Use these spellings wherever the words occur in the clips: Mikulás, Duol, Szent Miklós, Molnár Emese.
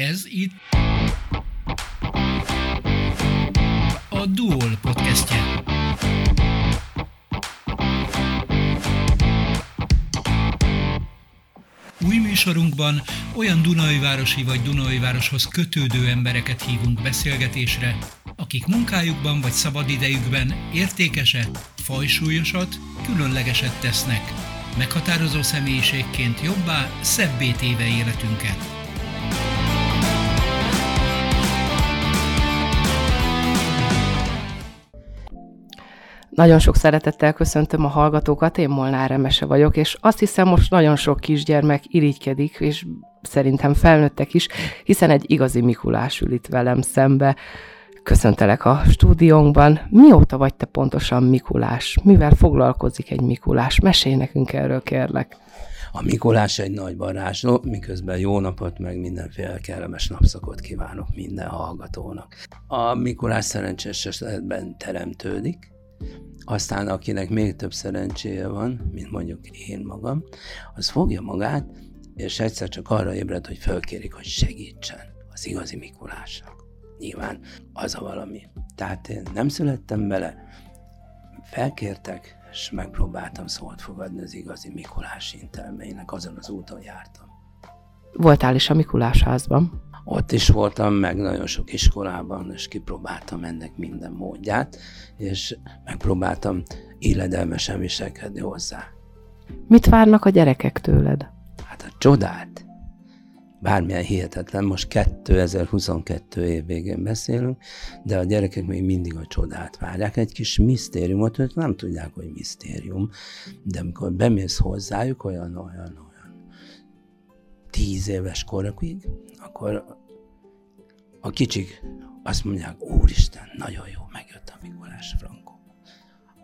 Ez itt a Duol podcastje. Új műsorunkban olyan Dunajvárosi vagy Dunajvároshoz kötődő embereket hívunk beszélgetésre, akik munkájukban vagy szabadidejükben értékeset, fajsúlyosat, különlegeset tesznek, meghatározó személyiségként jobbá, szebbé téve életünket. Nagyon sok szeretettel köszöntöm a hallgatókat, én Molnár Emese vagyok, és azt hiszem most nagyon sok kisgyermek irigykedik, és szerintem felnőttek is, hiszen egy igazi Mikulás ül itt velem szembe. Köszöntelek a stúdiónkban. Mióta vagy te pontosan Mikulás? Mivel foglalkozik egy Mikulás? Mesélj nekünk erről, kérlek. A Mikulás egy nagy varázsló, miközben jó napot, meg mindenféle kellemes napszakot kívánok minden hallgatónak. A Mikulás szerencsés esetben teremtődik, aztán akinek még több szerencséje van, mint mondjuk én magam, az fogja magát, és egyszer csak arra ébred, hogy fölkérik, hogy segítsen az igazi Mikulásnak. Nyilván az a valami. Tehát én nem születtem bele, felkértek, és megpróbáltam szót fogadni az igazi Mikulás intelmeinek, azon az úton jártam. Voltál is a Mikulás házban? Ott is voltam, meg nagyon sok iskolában, és kipróbáltam ennek minden módját, és megpróbáltam illedelmesen viselkedni hozzá. Mit várnak a gyerekek tőled? Hát a csodát. Bármilyen hihetetlen, most 2022 év végén beszélünk, de a gyerekek még mindig a csodát várják. Egy kis misztériumot, ők nem tudják, hogy misztérium, de amikor bemész hozzájuk, olyan 10 éves korokig, akkor a kicsik azt mondják, úristen, nagyon jó, megjött a Mikulás Frankó.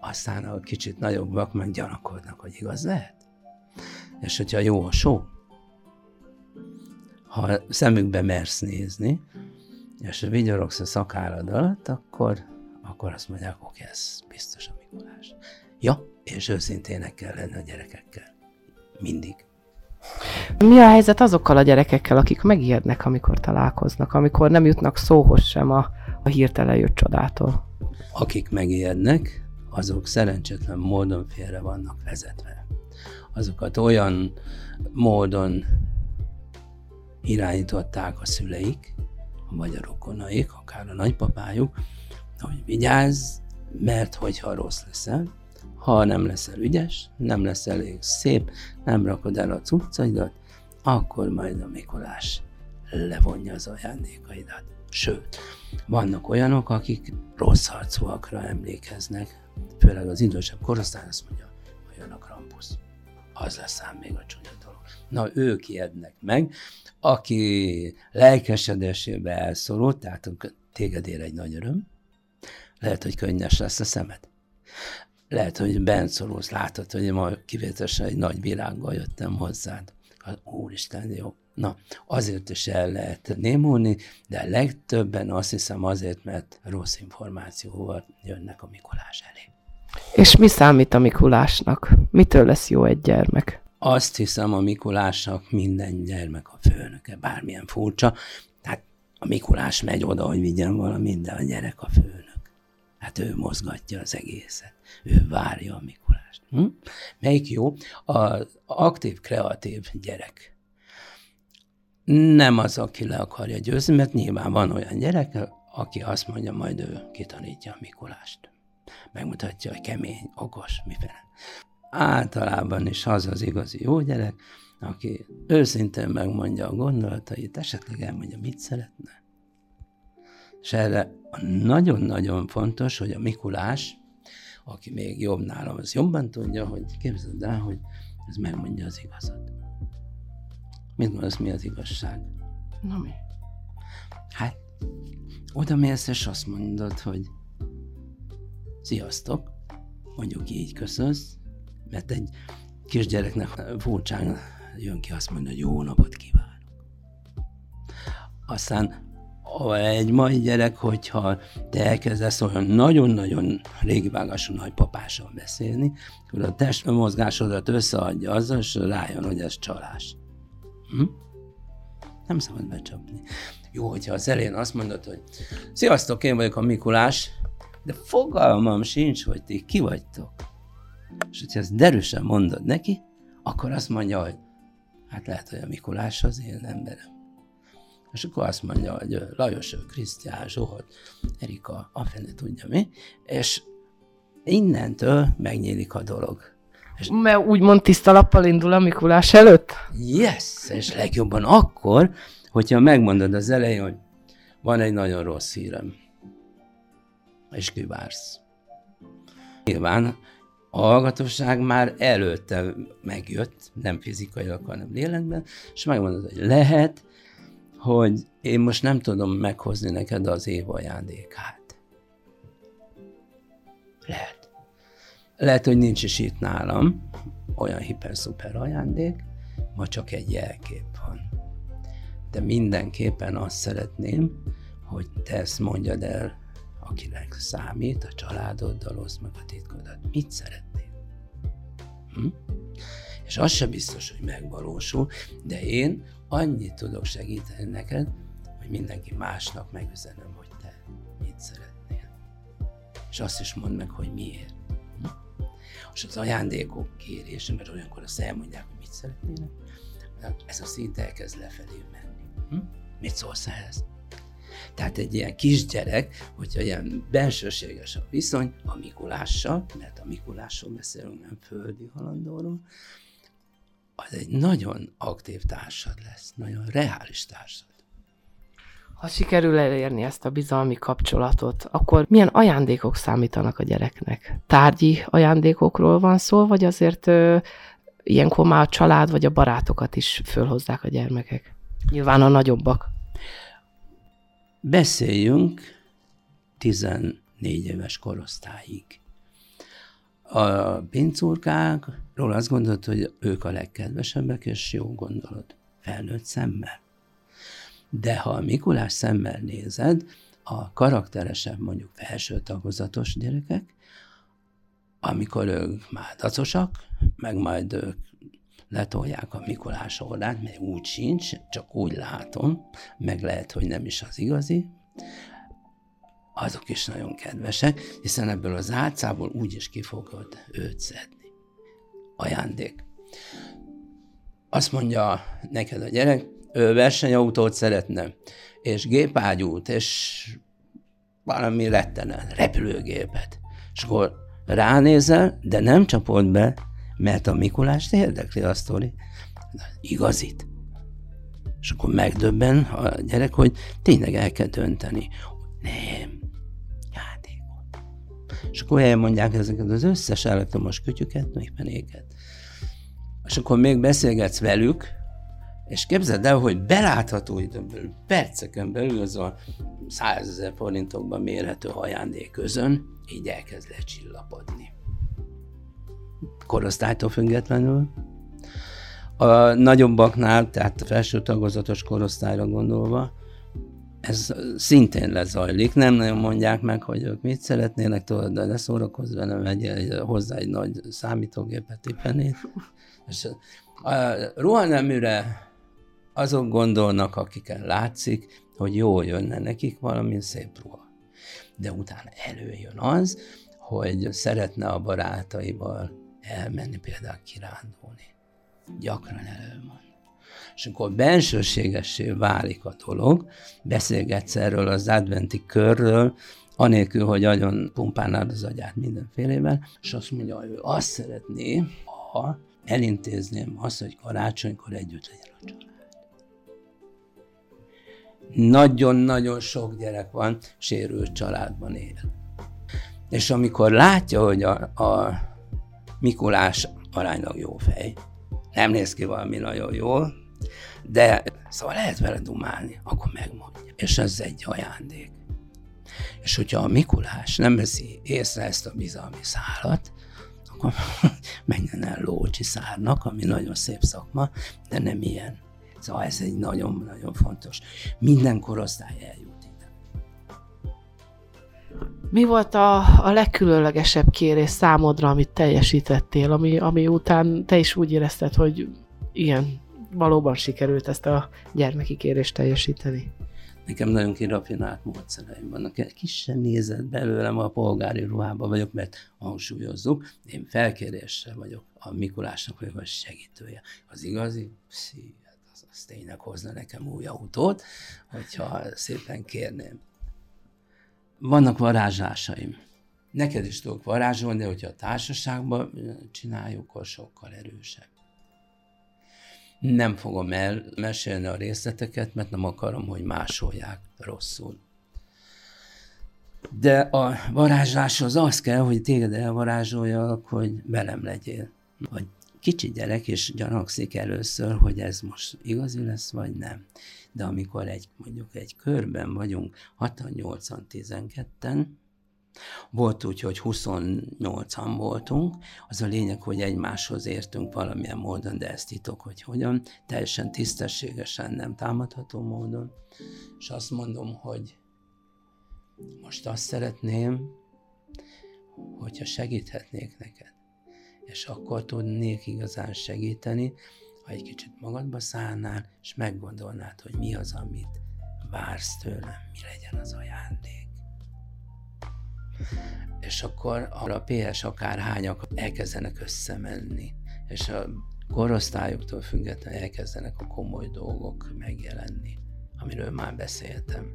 Aztán a kicsit nagyobbak meg gyanakodnak, hogy igaz lehet. És hogyha jó a só, ha szemükbe mersz nézni, és vigyorogsz a szakállad alatt, akkor azt mondják, oké, ez biztos a Mikulás. Ja, és őszintének kell lenni a gyerekekkel. Mindig. Mi a helyzet azokkal a gyerekekkel, akik megijednek, amikor találkoznak, amikor nem jutnak szóhoz sem a hirtelen jött csodától? Akik megijednek, azok szerencsétlen módon félre vannak vezetve. Azokat olyan módon irányították a szüleik, vagy a rokonaik, akár a nagypapájuk, hogy vigyázz, mert hogyha rossz leszel, ha nem leszel ügyes, nem leszel elég szép, nem rakod el a cuccaidat, akkor majd a Mikulás levonja az ajándékaidat. Sőt, vannak olyanok, akik rossz harcúakra emlékeznek, főleg az idősebb korosztály azt mondja, hogy jön a Krampusz. Az lesz ám még a csúnya dolog. Na, ők ijednek meg, aki lelkesedésébe elszorult, tehát téged ér egy nagy öröm, lehet, hogy könnyes lesz a szemed. Lehet, hogy benszorulsz, látod, hogy ma kivételesen egy nagy virággal jöttem hozzád. Hát, úristen, jó. Na, azért is el lehet némulni, de legtöbben azt hiszem azért, mert rossz információval jönnek a Mikulás elé. És mi számít a Mikulásnak? Mitől lesz jó egy gyermek? Azt hiszem, a Mikulásnak minden gyermek a főnöke, bármilyen furcsa. Hát a Mikulás megy oda, hogy vigyen valamit, de a gyerek a főnök. Hát ő mozgatja az egészet. Ő várja a Mikulást. Melyik jó? Az aktív, kreatív gyerek. Nem az, aki le akarja győzni, mert nyilván van olyan gyerek, aki azt mondja, majd ő kitanítja a Mikulást. Megmutatja, hogy kemény, okos, miféle. Általában is az igazi jó gyerek, aki őszintén megmondja a gondolatait, esetleg elmondja, mit szeretne. És erre nagyon-nagyon fontos, hogy a Mikulás, aki még jobb nálam, az jobban tudja, hogy képzeld el, hogy ez megmondja az igazat. Mit mondasz, mi az igazság? Na mi? Hát, oda mész és azt mondod, hogy sziasztok, mondjuk így köszönsz, mert egy kisgyereknek furcsán jön ki azt mondani, hogy jó napot kívánok. Aztán egy mai gyerek, hogyha te elkezdesz olyan nagyon-nagyon régivágású nagypapással beszélni, akkor a testmozgásodat összeadja azzal, és rájön, hogy ez csalás. Nem szabad becsapni. Jó, hogyha az elején azt mondod, hogy sziasztok, én vagyok a Mikulás, de fogalmam sincs, hogy ti ki vagytok. És hogyha ezt derűsen mondod neki, akkor azt mondja, hogy hát lehet, hogy a Mikulás az én emberem. És akkor azt mondja, hogy Lajos, Krisztián, Zsolt, Erika, afene tudja mi, és innentől megnyílik a dolog. És mert úgymond tiszta lappal indul a Mikulás előtt? Yes, és legjobban akkor, hogyha megmondod az elején, hogy van egy nagyon rossz hírem, és kivársz. Nyilván a hallgatóság már előtte megjött, nem fizikailag, hanem lélekben, és megmondod, hogy lehet, hogy én most nem tudom meghozni neked az év ajándékát. Lehet. Lehet, hogy nincs is itt nálam olyan hiper-szuper ajándék, vagy csak egy jelkép van. De mindenképpen azt szeretném, hogy te ezt mondjad el, akinek számít, a családoddal oszd meg a titkodat. Mit szeretnél? És az sem biztos, hogy megvalósul, de én annyit tudok segíteni neked, hogy mindenki másnak megüzenem, hogy te mit szeretnél. És azt is mondd meg, hogy miért. És az ajándékok kérése, mert olyankor azt elmondják, hogy mit szeretnének, ez a szint elkezd lefelé menni. Mit szólsz ehhez? Tehát egy ilyen kisgyerek, hogyha ilyen bensőséges a viszony a Mikulással, mert a Mikulásról beszélünk, nem földi halandóról, az egy nagyon aktív társad lesz, nagyon reális társad. Ha sikerül elérni ezt a bizalmi kapcsolatot, akkor milyen ajándékok számítanak a gyereknek? Tárgyi ajándékokról van szó, vagy azért ilyenkor már a család vagy a barátokat is fölhozzák a gyermekek? Nyilván a nagyobbak. Beszéljünk 14 éves korosztályig. A pincurkákról azt gondolod, hogy ők a legkedvesebbek, és jó gondolod, felnőtt szemmel. De ha a Mikulás szemmel nézed, a karakteresebb, mondjuk felső tagozatos gyerekek, amikor ők már dacosak, meg majd ők letolják a Mikulás orrát, mert úgy sincs, csak úgy látom, meg lehet, hogy nem is az igazi, azok is nagyon kedvesek, hiszen ebből az átszából úgyis ki fogod őt szedni. Ajándék. Azt mondja neked a gyerek, ő versenyautót szeretne, és gépágyút, és valami rettenen, repülőgépet. És akkor ránézel, de nem csapod be, mert a Mikulást érdekli a sztori. Igazit. És akkor megdöbben a gyerek, hogy tényleg el kell dönteni. Nem. Játékot. És akkor elmondják ezeket az összes elektromos kütyüket, meg fenéket. És akkor még beszélgetsz velük, és képzeld el, hogy belátható időből, perceken belül az a 100 000 forintokban mérhető ajándék közön, így elkezd lecsillapodni. Korosztálytól függetlenül. A nagyobbaknál, tehát felső tagozatos korosztályra gondolva, ez szintén lezajlik, nem nagyon mondják meg, hogy ők mit szeretnének, tudod, de ne szórakozz velem, vegyél hozzá egy nagy számítógépet, tippenét. És a ruhaneműre azok gondolnak, akiken látszik, hogy jól jönne nekik valami szép ruha. De utána előjön az, hogy szeretne a barátaival elmenni például kirándulni. Gyakran előmond. És akkor bensőségessé válik a dolog, beszélgetsz erről az adventi körről, anélkül, hogy agyon pumpálnád az agyát mindenfélével, és azt mondja, hogy ő azt szeretné, ha elintézném azt, hogy karácsonykor együtt legyen a család. Nagyon-nagyon sok gyerek van, sérült családban él. És amikor látja, hogy a Mikulás aránylag jó fej, nem néz ki valami nagyon jól, de szóval lehet vele dumálni, akkor megmondja. És ez egy ajándék. És hogyha a Mikulás nem veszi észre ezt a bizalmi szálat, akkor menjen el lócsiszárnak, ami nagyon szép szakma, de nem ilyen. Szóval ez egy nagyon-nagyon fontos. Minden korosztály eljut ide. Mi volt a legkülönlegesebb kérés számodra, amit teljesítettél, ami után te is úgy érezted, hogy igen, valóban sikerült ezt a gyermeki kérést teljesíteni. Nekem nagyon kirafinált módszereim vannak. Egy kisen nézett belőlem, a polgári ruhában vagyok, mert hangsúlyozzuk, én felkéréssel vagyok, a Mikulásnak vagyok a segítője. Az igazi, az tényleg hozna nekem új autót, hogyha szépen kérném. Vannak varázslásaim. Neked is tudok varázsolni, de hogyha a társaságban csináljuk, akkor sokkal erősebb. Nem fogom elmesélni a részleteket, mert nem akarom, hogy másolják rosszul. De a varázsláshoz az kell, hogy téged elvarázsoljak, hogy velem legyél. A kicsi gyerek is gyanakszik először, hogy ez most igazi lesz, vagy nem. De amikor mondjuk egy körben vagyunk, 6-8-12-en, volt úgy, hogy 28-an voltunk, az a lényeg, hogy egymáshoz értünk valamilyen módon, de ez titok, hogy hogyan, teljesen tisztességesen, nem támadható módon, és azt mondom, hogy most azt szeretném, hogyha segíthetnék neked, és akkor tudnék igazán segíteni, ha egy kicsit magadba szállnál, és meggondolnád, hogy mi az, amit vársz tőlem, mi legyen az ajándék. És akkor a PS akárhányak elkezdenek összemenni, és a korosztályoktól függetlenül elkezdenek a komoly dolgok megjelenni, amiről már beszéltem.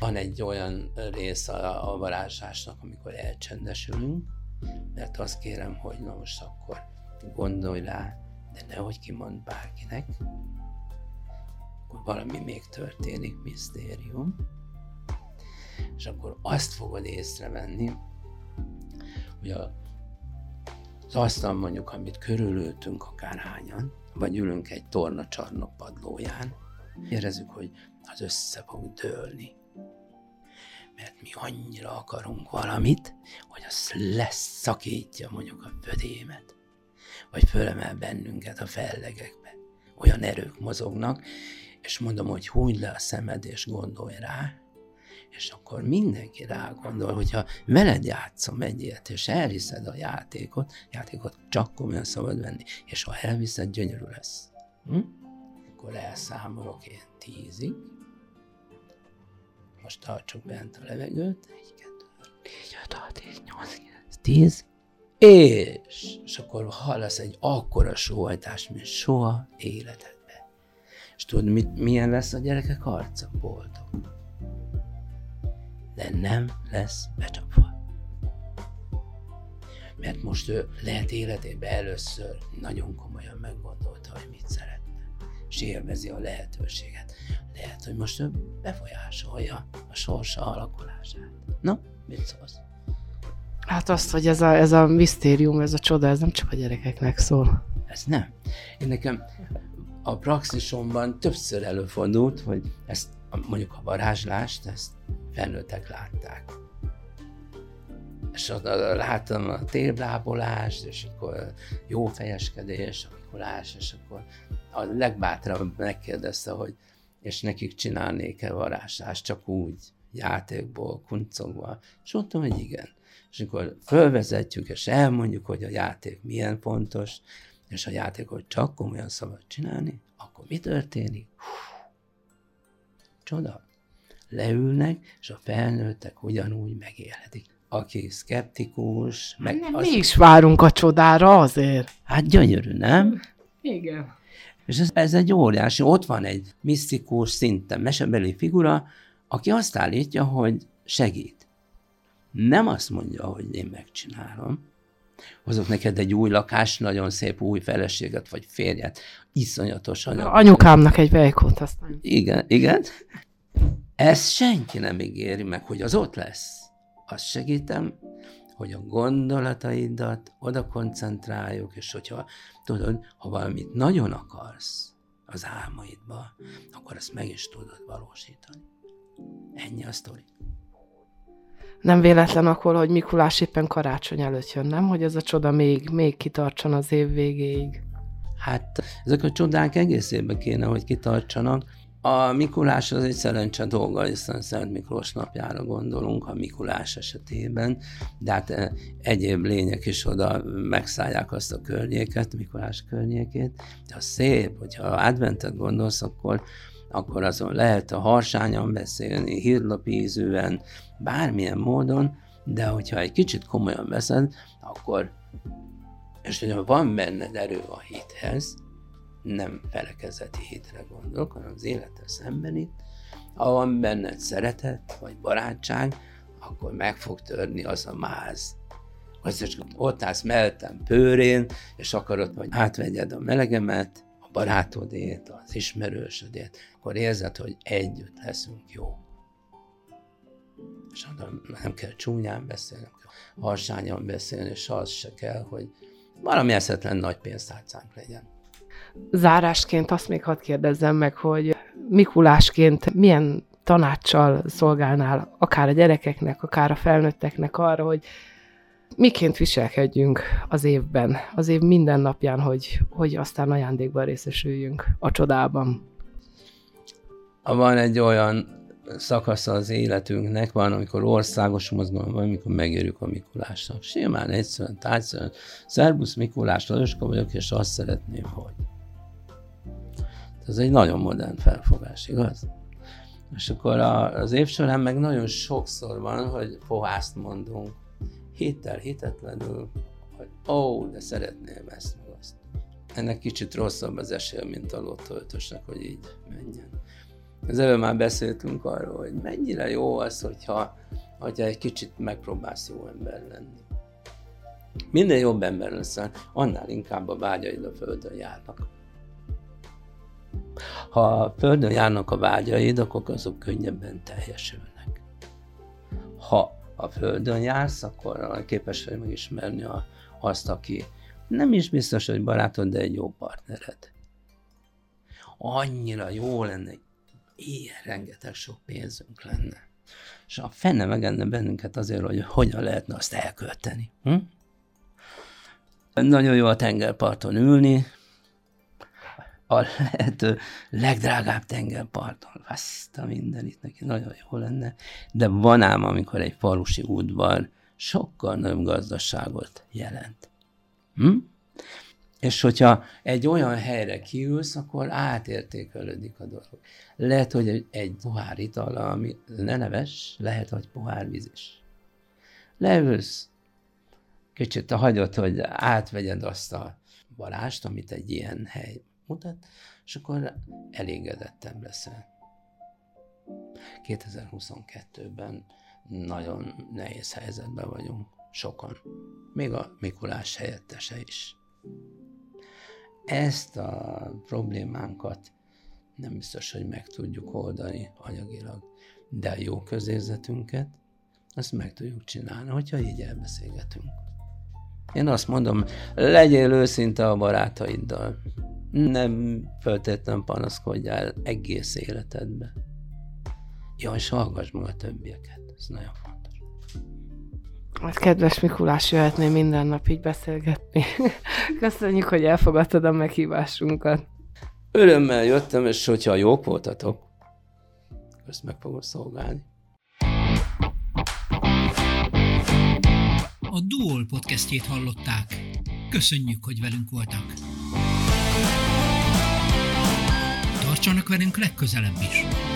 Van egy olyan rész a varázslásnak, amikor elcsendesülünk, mert azt kérem, hogy na most akkor gondolj rá, de nehogy kimond bárkinek, akkor valami még történik, misztérium. És akkor azt fogod észrevenni, hogy az asztal mondjuk, amit körülültünk akárhányan, vagy ülünk egy tornacsarnok padlóján, érezzük, hogy az össze fog dőlni. Mert mi annyira akarunk valamit, hogy az leszakítja mondjuk a födémet, vagy fölemel bennünket a fellegekbe. Olyan erők mozognak, és mondom, hogy hújd le a szemed és gondolj rá, és akkor mindenki rágondol, hogyha veled játszom egy ilyet, és elviszed a játékot csak komolyan szabad venni, és ha elviszed, gyönyörű lesz. Akkor elszámolok én 10-ig. Most tartsuk bent a levegőt. 1, 2, 3, 4, 5, 6, 7, 8, 9, 10. És akkor hallasz egy akkora sóhajtást, mint soha életedbe. És tudod, milyen lesz a gyerekek arca? Boldog. De nem lesz becsapva. Mert most ő lehet életében először nagyon komolyan meggondolta, hogy mit szeretne, és élvezi a lehetőséget. Lehet, hogy most ő befolyásolja a sorsa alakulását. Na, mit szólsz? Hát azt, hogy ez a misztérium, ez a csoda, ez nem csak a gyerekeknek szól. Ez nem. Én nekem a praxisomban többször előfordult, hogy ezt, mondjuk a varázslást, ezt felnőttek látták. És láttam a téblábolást, és akkor jó fejeskedés, a Mikulás, és akkor a legbátrabb megkérdezte, hogy és nekik csinálnék-e varázslást, csak úgy, játékból, kuncogva, és mondtam, hogy igen. És akkor fölvezetjük, és elmondjuk, hogy a játék milyen fontos, és a játékot csak komolyan szabad csinálni, akkor mi történik? Csoda. Leülnek, és a felnőttek ugyanúgy megélhetik. Aki szkeptikus, meg... Nem, mi is várunk a csodára azért. Hát gyönyörű, nem? Igen. És ez egy óriási, ott van egy misztikus, szinte mesebeli figura, aki azt állítja, hogy segít. Nem azt mondja, hogy én megcsinálom. Hozok neked egy új lakást, nagyon szép új feleséget, vagy férjet, iszonyatos anyag. Anyukámnak egy vejkót aztán. Igen, igen. Ezt senki nem ígéri meg, hogy az ott lesz. Azt segítem, hogy a gondolataidat oda koncentráljuk, és hogyha tudod, ha valamit nagyon akarsz az álmaidba, akkor ezt meg is tudod valósítani. Ennyi a sztori. Nem véletlen akkor, hogy Mikulás éppen karácsony előtt jön, nem? Hogy ez a csoda még kitartson az év végéig. Hát ezek a csodák egész évben kéne, hogy kitartsanak, A Mikulás az egy szerencse dolga, hiszen Szent Miklós napjára gondolunk a Mikulás esetében, de hát egyéb lények is oda megszállják azt a környéket, Mikulás környékét. De szép, hogyha adventet gondolsz, akkor azon lehet a harsányan beszélni, hírlapízűen, bármilyen módon, de hogyha egy kicsit komolyan veszed, akkor, és hogyha van benned erő a hithez, nem felekezeti hétre gondolok, hanem az élettel szemben itt, ha van benned szeretet, vagy barátság, akkor meg fog törni az a máz. Azt ott állsz mellettem pőrén, és akarod, hogy átvegyed a melegemet, a barátodét, az ismerősödét, akkor érzed, hogy együtt leszünk jó. És nem kell csúnyán beszélni, harsányan beszélni, és az se kell, hogy valami eszetlen nagy pénztárcánk legyen. Zárásként azt még hadd kérdezzem meg, hogy Mikulásként milyen tanácssal szolgálnál akár a gyerekeknek, akár a felnőtteknek arra, hogy miként viselkedjünk az évben, az év minden napján, hogy aztán ajándékban részesüljünk a csodában. Van egy olyan szakasz az életünknek, van, amikor országos mozgalom van, amikor megérjük a Mikulásnak. Simán, egyszerűen, tárgyszerűen, szervusz Mikulás, Lajoska vagyok, és azt szeretném, hogy. Ez egy nagyon modern felfogás, igaz? És akkor az év során meg nagyon sokszor van, hogy fohászt mondunk, hittel, hitetlenül, hogy de szeretném ezt meg azt. Ennek kicsit rosszabb az esélye, mint a lottó 5-ösnek, hogy így menjen. Az előbb már beszéltünk arról, hogy mennyire jó az, hogyha egy kicsit megpróbálsz jó ember lenni. Minden jobb ember leszel, annál inkább a vágyaid a földön járnak. Ha a földön járnak a vágyaid, akkor azok könnyebben teljesülnek. Ha a földön jársz, akkor képes vagy megismerni azt, aki nem is biztos, hogy barátod, de egy jó partnered. Annyira jó lenne, ilyen rengeteg sok pénzünk lenne. És a fene megenne bennünket azért, hogy hogyan lehetne azt elkölteni. Nagyon jó a tengerparton ülni, a lehető legdrágább tengerparton. Azt a mindenit neki nagyon jó lenne. De van ám, amikor egy falusi udvar sokkal nagyobb gazdaságot jelent. És hogyha egy olyan helyre kiülsz, akkor átértékelődik a dolog. Lehet, hogy egy pohár ital, ami ne neves, lehet, hogy pohár víz is. Leülsz, kicsit hagyod, hogy átvegyed azt a balást, amit egy ilyen hely mutat, és akkor elégedettebb leszel. 2022-ben nagyon nehéz helyzetben vagyunk, sokan. Még a Mikulás helyettese is. Ezt a problémánkat nem biztos, hogy meg tudjuk oldani anyagilag, de a jó közérzetünket azt meg tudjuk csinálni, hogyha így elbeszélgetünk. Én azt mondom, legyél őszinte a barátaiddal, nem feltétlenül panaszkodjál egész életedbe. És hallgass meg a többieket, ez nagyon fontos. Hát kedves Mikulás, jöhetnél minden nap így beszélgetni. Köszönjük, hogy elfogadtad a meghívásunkat. Örömmel jöttem, és hogyha jók voltatok, ezt meg fogom szolgálni. A Duol podcastjét hallották. Köszönjük, hogy velünk voltak. Tartsanak velünk legközelebb is.